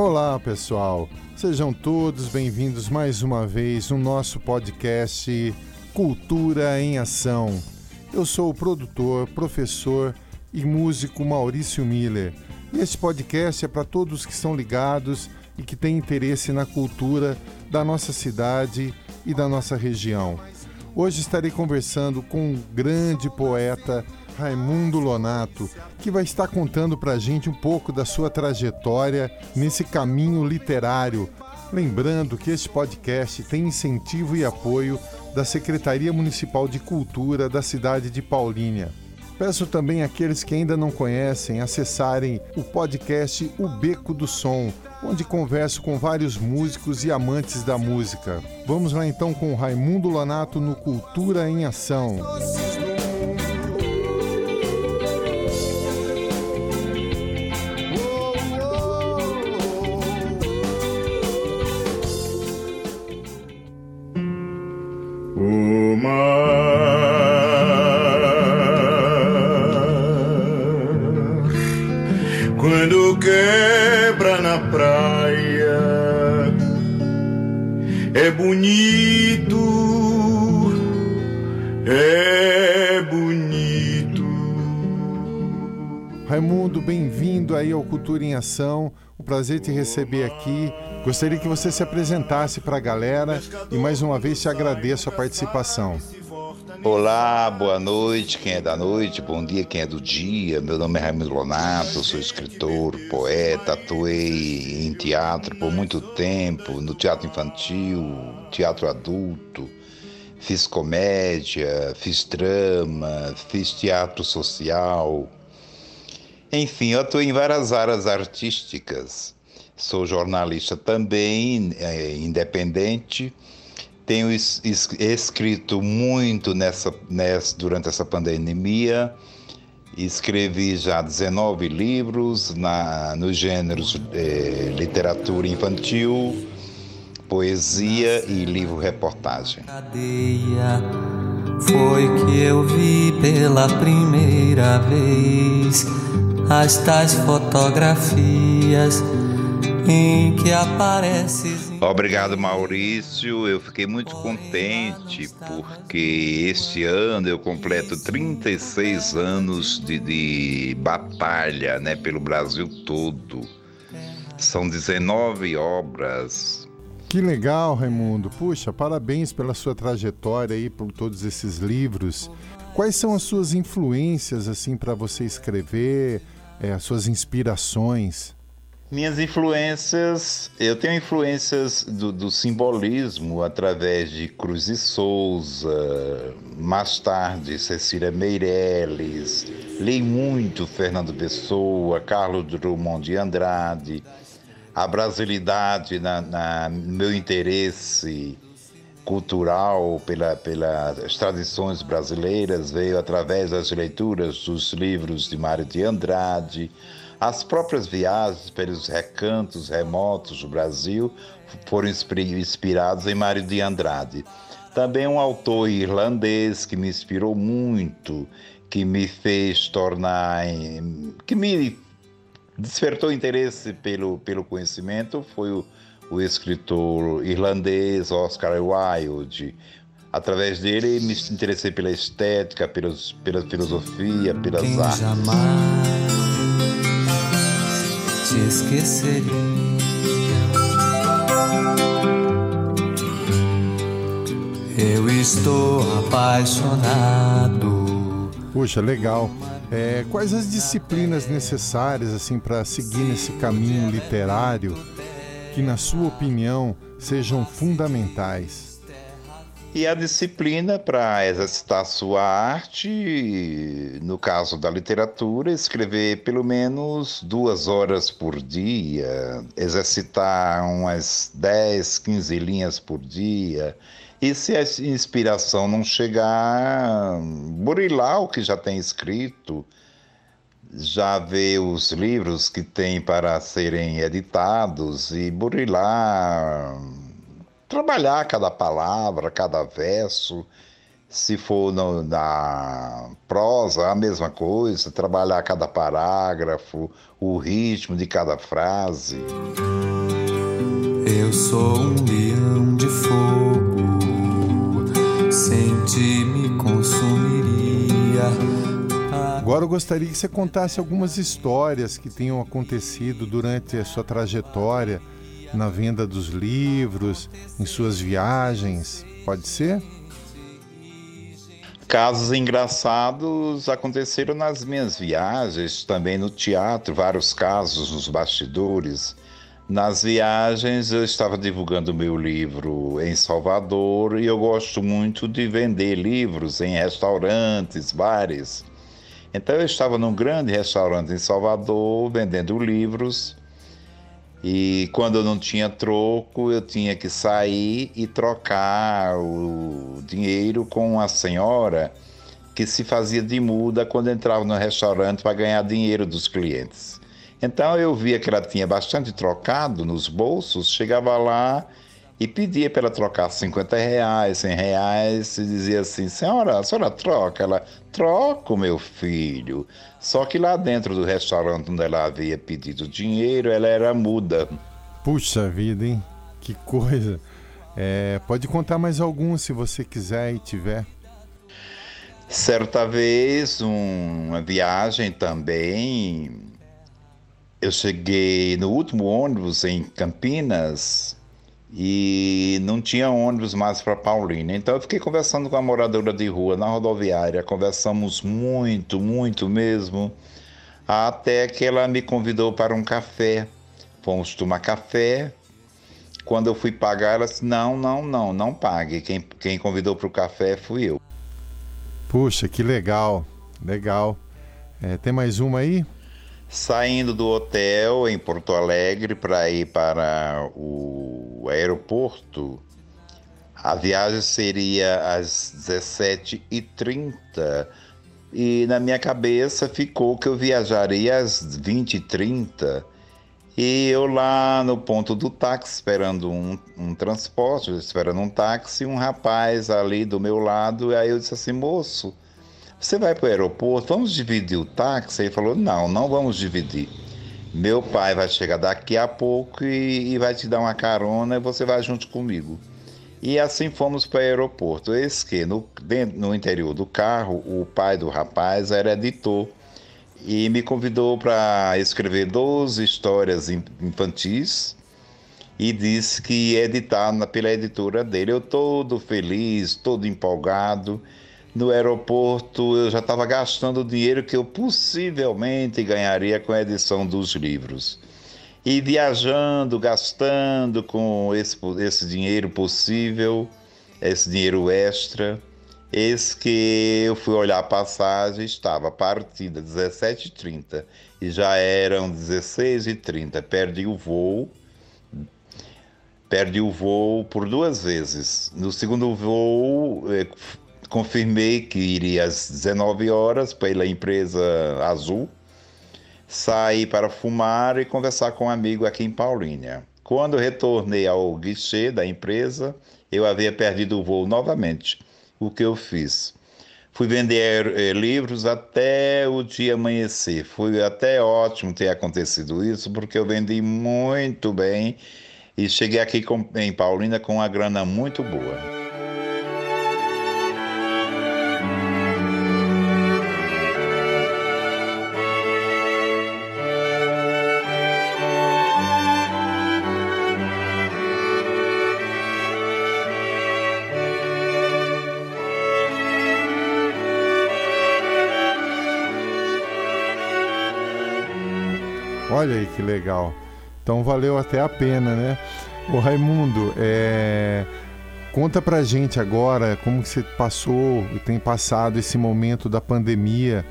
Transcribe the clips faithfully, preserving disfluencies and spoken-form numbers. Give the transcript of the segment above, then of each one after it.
Olá, pessoal. Sejam todos bem-vindos mais uma vez no nosso podcast Cultura em Ação. Eu sou o produtor, professor e músico Maurício Miller. E esse podcast é para todos que estão ligados e que têm interesse na cultura da nossa cidade e da nossa região. Hoje estarei conversando com o grande poeta Raimundo Lunato, que vai estar contando para a gente um pouco da sua trajetória nesse caminho literário. Lembrando que este podcast tem incentivo e apoio da Secretaria Municipal de Cultura da cidade de Paulínia. Peço também àqueles que ainda não conhecem acessarem o podcast O Beco do Som, onde converso com vários músicos e amantes da música. Vamos lá então com Raimundo Lunato no Cultura em Ação. É bonito, é bonito. Raimundo, bem-vindo aí ao Cultura em Ação. Um prazer te receber aqui. Gostaria que você se apresentasse para a galera e mais uma vez te agradeço a participação. Olá, boa noite, quem é da noite, bom dia, quem é do dia. Meu nome é Raimundo Lunato, sou escritor, poeta, atuei em teatro por muito tempo, no teatro infantil, teatro adulto, fiz comédia, fiz drama, fiz teatro social. Enfim, eu atuei em várias áreas artísticas, sou jornalista também, é, independente. Tenho es- es- escrito muito nessa, nessa, durante essa pandemia, escrevi já dezenove livros na, nos gêneros eh, literatura infantil, poesia e livro-reportagem. Cadeia foi que eu vi pela primeira vez as tais fotografias em que apareces. Obrigado, Maurício. Eu fiquei muito contente porque este ano eu completo trinta e seis anos de, de batalha, né, pelo Brasil todo. São dezenove obras. Que legal, Raimundo. Puxa, parabéns pela sua trajetória aí, por todos esses livros. Quais são as suas influências assim, para você escrever, é, as suas inspirações? Minhas influências, eu tenho influências do, do simbolismo através de Cruz e Souza, mais tarde Cecília Meireles, li muito Fernando Pessoa, Carlos Drummond de Andrade, a brasilidade na, na meu interesse cultural pela, pelas tradições brasileiras veio através das leituras dos livros de Mário de Andrade. As próprias viagens pelos recantos remotos do Brasil foram inspiradas em Mário de Andrade. Também um autor irlandês que me inspirou muito, que me fez tornar... que me despertou interesse pelo, pelo conhecimento foi o, o escritor irlandês Oscar Wilde. Através dele me interessei pela estética, pelos, pela filosofia, pelas Quem artes. Jamais... te esqueceria. Eu estou apaixonado. Puxa, legal. É, quais as disciplinas necessárias assim, para seguir nesse caminho literário que, na sua opinião, sejam fundamentais? E a disciplina para exercitar sua arte, no caso da literatura, escrever pelo menos duas horas por dia, exercitar umas dez, quinze linhas por dia, e se a inspiração não chegar, burilar o que já tem escrito, já ver os livros que tem para serem editados e burilar... Trabalhar cada palavra, cada verso Se for no, na prosa, a mesma coisa, trabalhar cada parágrafo, o ritmo de cada frase. Eu sou um leão de fogo, sem ti me consumiria. Agora eu gostaria que você contasse algumas histórias que tenham acontecido durante a sua trajetória na venda dos livros, em suas viagens, pode ser? Casos engraçados aconteceram nas minhas viagens, também no teatro, vários casos nos bastidores. Nas viagens eu estava divulgando meu livro em Salvador e eu gosto muito de vender livros em restaurantes, bares. Então eu estava num grande restaurante em Salvador vendendo livros e quando eu não tinha troco eu tinha que sair e trocar o dinheiro com uma senhora que se fazia de muda quando entrava no restaurante para ganhar dinheiro dos clientes. Então eu via que ela tinha bastante trocado nos bolsos, chegava lá e pedia para ela trocar cinquenta reais, cem reais, e dizia assim, senhora, a senhora troca? Ela, troco, meu filho. Só que lá dentro do restaurante onde ela havia pedido dinheiro, ela era muda. Puxa vida, hein? Que coisa! É, pode contar mais algum, se você quiser e tiver. Certa vez, um, uma viagem também, eu cheguei no último ônibus em Campinas e não tinha ônibus mais para Paulínia. Então eu fiquei conversando com a moradora de rua na rodoviária, conversamos muito, muito mesmo, até que ela me convidou para um café. Fomos tomar café. Quando eu fui pagar, ela disse, não, não, não, não pague. Quem, quem convidou para o café fui eu. Puxa, que legal, legal. É, tem mais uma aí? Saindo do hotel em Porto Alegre para ir para o aeroporto, a viagem seria às dezessete e trinta. E na minha cabeça ficou que eu viajaria às vinte e trinta. E eu lá no ponto do táxi, esperando um, um transporte, esperando um táxi, um rapaz ali do meu lado, e aí eu disse assim, moço, você vai para o aeroporto, vamos dividir o táxi? Ele falou, não, não vamos dividir. Meu pai vai chegar daqui a pouco e, e vai te dar uma carona e você vai junto comigo. E assim fomos para o aeroporto. Eis que no, dentro, no interior do carro, o pai do rapaz era editor. E me convidou para escrever doze histórias infantis e disse que ia editar pela editora dele. Eu todo feliz, todo empolgado. No aeroporto eu já estava gastando o dinheiro que eu possivelmente ganharia com a edição dos livros. E viajando, gastando com esse, esse dinheiro possível, esse dinheiro extra. Eis que eu fui olhar a passagem, estava partida dezessete e trinta e já eram dezesseis e trinta. Perdi o voo, perdi o voo por duas vezes. No segundo voo, confirmei que iria às dezenove horas pela empresa Azul, saí para fumar e conversar com um amigo aqui em Paulínia. Quando retornei ao guichê da empresa, eu havia perdido o voo novamente. O que eu fiz? Fui vender eh, livros até o dia amanhecer. Foi até ótimo ter acontecido isso, porque eu vendi muito bem e cheguei aqui com, em Paulínia com uma grana muito boa. Olha aí que legal. Então valeu até a pena, né? Ô Raimundo, é... conta pra gente agora como que você passou e tem passado esse momento da pandemia.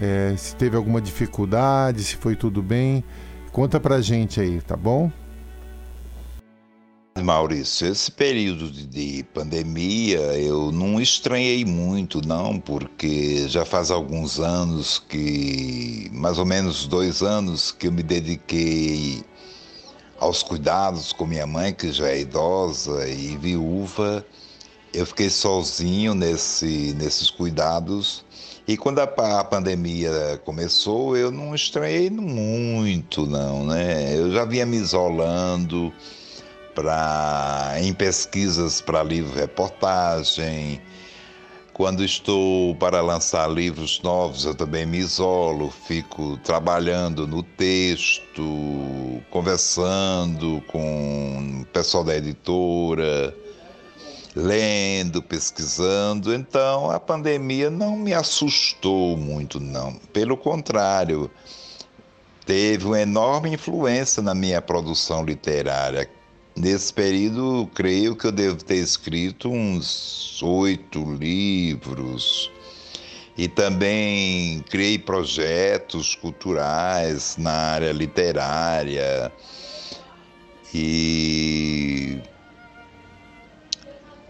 É... Se teve alguma dificuldade, se foi tudo bem. Conta pra gente aí, tá bom? Maurício, esse período de pandemia eu não estranhei muito, não, porque já faz alguns anos que, mais ou menos dois anos, que eu me dediquei aos cuidados com minha mãe, que já é idosa e viúva. Eu fiquei sozinho nesse, nesses cuidados. E quando a, a pandemia começou, eu não estranhei muito, não, né? Eu já vinha me isolando pra, em pesquisas para livro-reportagem. Quando estou para lançar livros novos, eu também me isolo, fico trabalhando no texto, conversando com o pessoal da editora, lendo, pesquisando. Então, a pandemia não me assustou muito, não. Pelo contrário, teve uma enorme influência na minha produção literária. Nesse período, creio que eu devo ter escrito uns oito livros e também criei projetos culturais na área literária e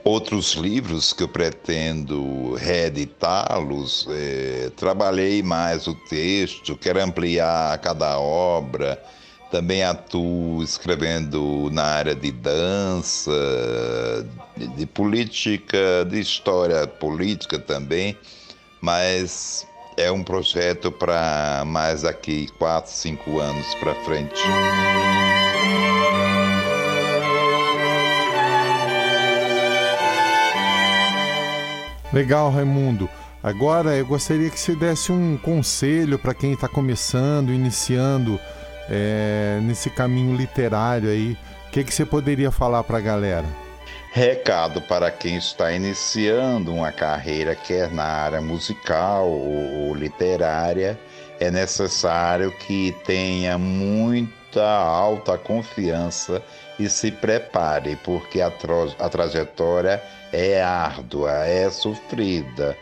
outros livros que eu pretendo reeditá-los. É, trabalhei mais o texto, quero ampliar cada obra. Também atuo escrevendo na área de dança, de, de política, de história política também, mas é um projeto para mais aqui quatro, cinco anos para frente. Legal, Raimundo. Agora eu gostaria que você desse um conselho para quem está começando, iniciando É, nesse caminho literário aí, o que, que você poderia falar para a galera? Recado para quem está iniciando uma carreira, quer na área musical ou literária, é necessário que tenha muita alta confiança e se prepare, porque a, tra- a trajetória é árdua, é sofrida.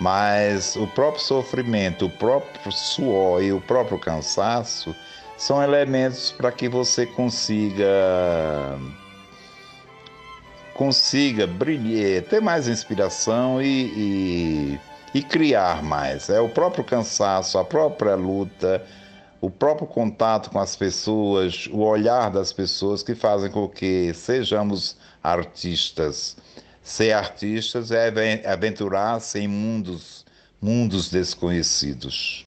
Mas o próprio sofrimento, o próprio suor e o próprio cansaço são elementos para que você consiga, consiga brilhar, ter mais inspiração e, e, e criar mais. É o próprio cansaço, a própria luta, o próprio contato com as pessoas, o olhar das pessoas que fazem com que sejamos artistas. Ser artistas é aventurar-se em mundos, mundos desconhecidos.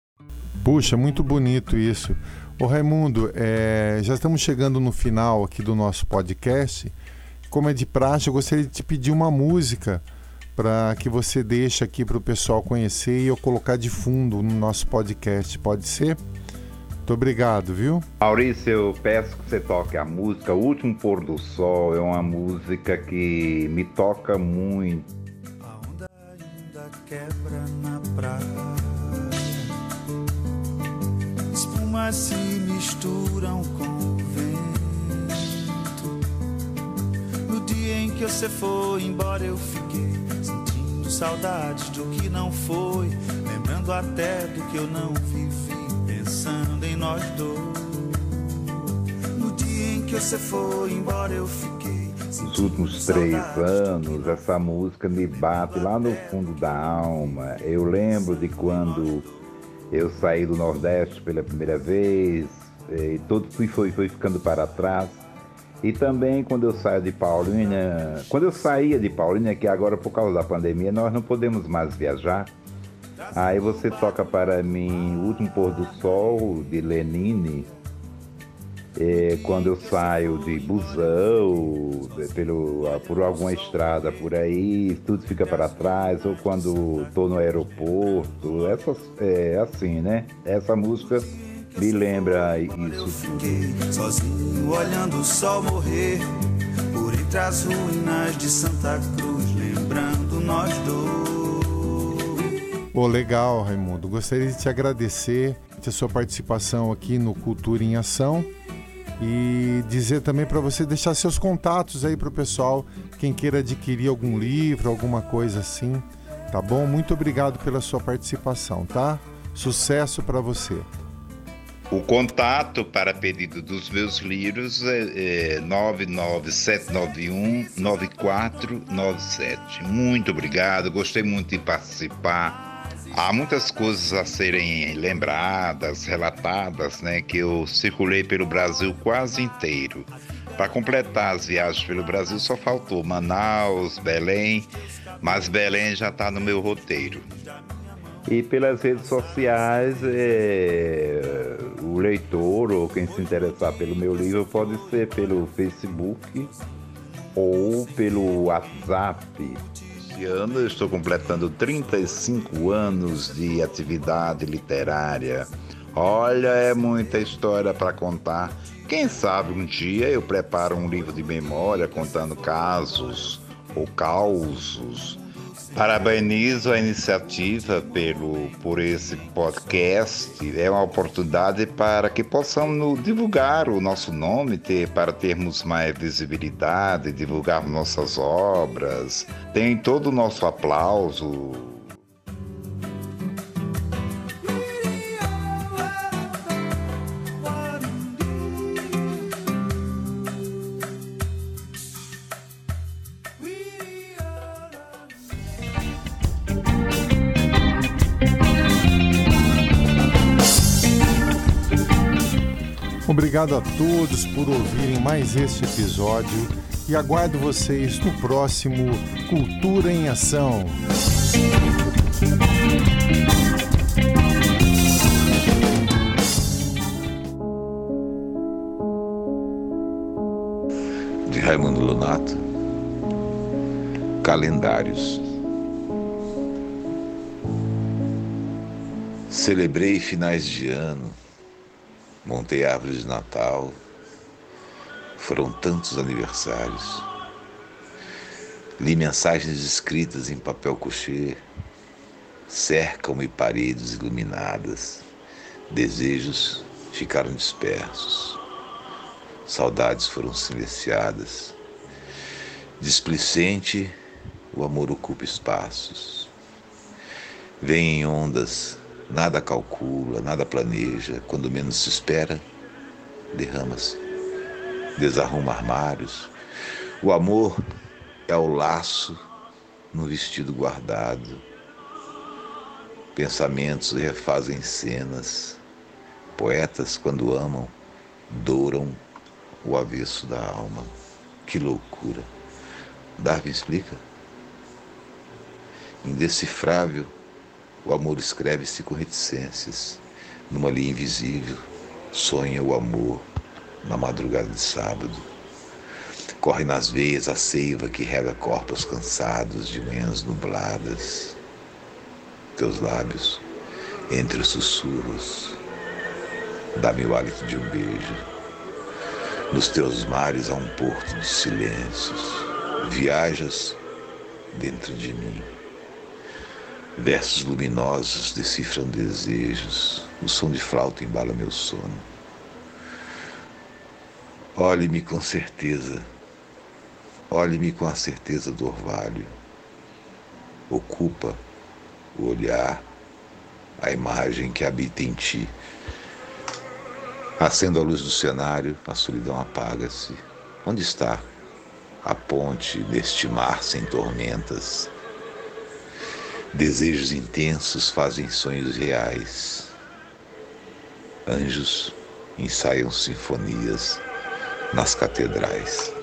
Puxa, muito bonito isso. Ô Raimundo, é, já estamos chegando no final aqui do nosso podcast. Como é de praxe, eu gostaria de te pedir uma música para que você deixe aqui para o pessoal conhecer e eu colocar de fundo no nosso podcast, pode ser? Muito obrigado, viu? Maurício, eu peço que você toque a música O Último Pôr do Sol. É uma música que me toca muito. A onda ainda quebra na praia, mas se misturam com o vento. No dia em que você foi embora eu fiquei sentindo saudades do que não foi, lembrando até do que eu não vivi, pensando em nós dois. No dia em que você foi embora eu fiquei. Nos últimos três anos essa música me bate lá no fundo da alma. Eu lembro de quando eu saí do Nordeste pela primeira vez, e tudo foi, foi ficando para trás. E também quando eu saio de Paulínia, quando eu saía de Paulínia, que agora por causa da pandemia nós não podemos mais viajar, aí você toca para mim O Último Pôr do Sol, de Lenine. E quando eu saio de busão, pelo, por alguma estrada por aí, tudo fica para trás, ou quando estou no aeroporto, essas, é assim, né? Essa música me lembra isso. Eu fiquei sozinho olhando o sol morrer, por entre as ruínas de Santa Cruz, lembrando nós dois. Pô, legal, Raimundo. Gostaria de te agradecer a sua participação aqui no Cultura em Ação. E dizer também para você deixar seus contatos aí para o pessoal, quem queira adquirir algum livro, alguma coisa assim, tá bom? Muito obrigado pela sua participação, tá? Sucesso para você. O contato para pedido dos meus livros é nove nove sete nove um nove quatro nove sete. Muito obrigado, gostei muito de participar. Há muitas coisas a serem lembradas, relatadas, né, que eu circulei pelo Brasil quase inteiro. Para completar as viagens pelo Brasil só faltou Manaus, Belém, mas Belém já está no meu roteiro. E pelas redes sociais, é, o leitor ou quem se interessar pelo meu livro pode ser pelo Facebook ou pelo WhatsApp. Este ano eu estou completando trinta e cinco anos de atividade literária. Olha, é muita história para contar. Quem sabe um dia eu preparo um livro de memória contando casos ou causos. Parabenizo a iniciativa pelo, por esse podcast. É uma oportunidade para que possamos divulgar o nosso nome, ter, para termos mais visibilidade, divulgar nossas obras. Tem todo o nosso aplauso. Obrigado a todos por ouvirem mais este episódio e aguardo vocês no próximo Cultura em Ação. De Raimundo Lunato, Calendários. Celebrei finais de ano. Montei árvore de Natal, foram tantos aniversários. Li mensagens escritas em papel cochê, cercam-me paredes iluminadas, desejos ficaram dispersos, saudades foram silenciadas. Displicente, o amor ocupa espaços. Vem em ondas. Nada calcula, nada planeja. Quando menos se espera, derrama-se. Desarruma armários. O amor é o laço no vestido guardado. Pensamentos refazem cenas. Poetas, quando amam, douram o avesso da alma. Que loucura! Darwin explica. Indecifrável. O amor escreve-se com reticências. Numa linha invisível, sonha o amor na madrugada de sábado. Corre nas veias a seiva que rega corpos cansados de manhãs nubladas. Teus lábios, entre os sussurros, dá-me o hálito de um beijo. Nos teus mares há um porto de silêncios. Viajas dentro de mim. Versos luminosos decifram desejos. O som de flauta embala meu sono. Olhe-me com certeza. Olhe-me com a certeza do orvalho. Ocupa o olhar, a imagem que habita em ti. Acendo a luz do cenário, a solidão apaga-se. Onde está a ponte neste mar sem tormentas? Desejos intensos fazem sonhos reais. Anjos ensaiam sinfonias nas catedrais.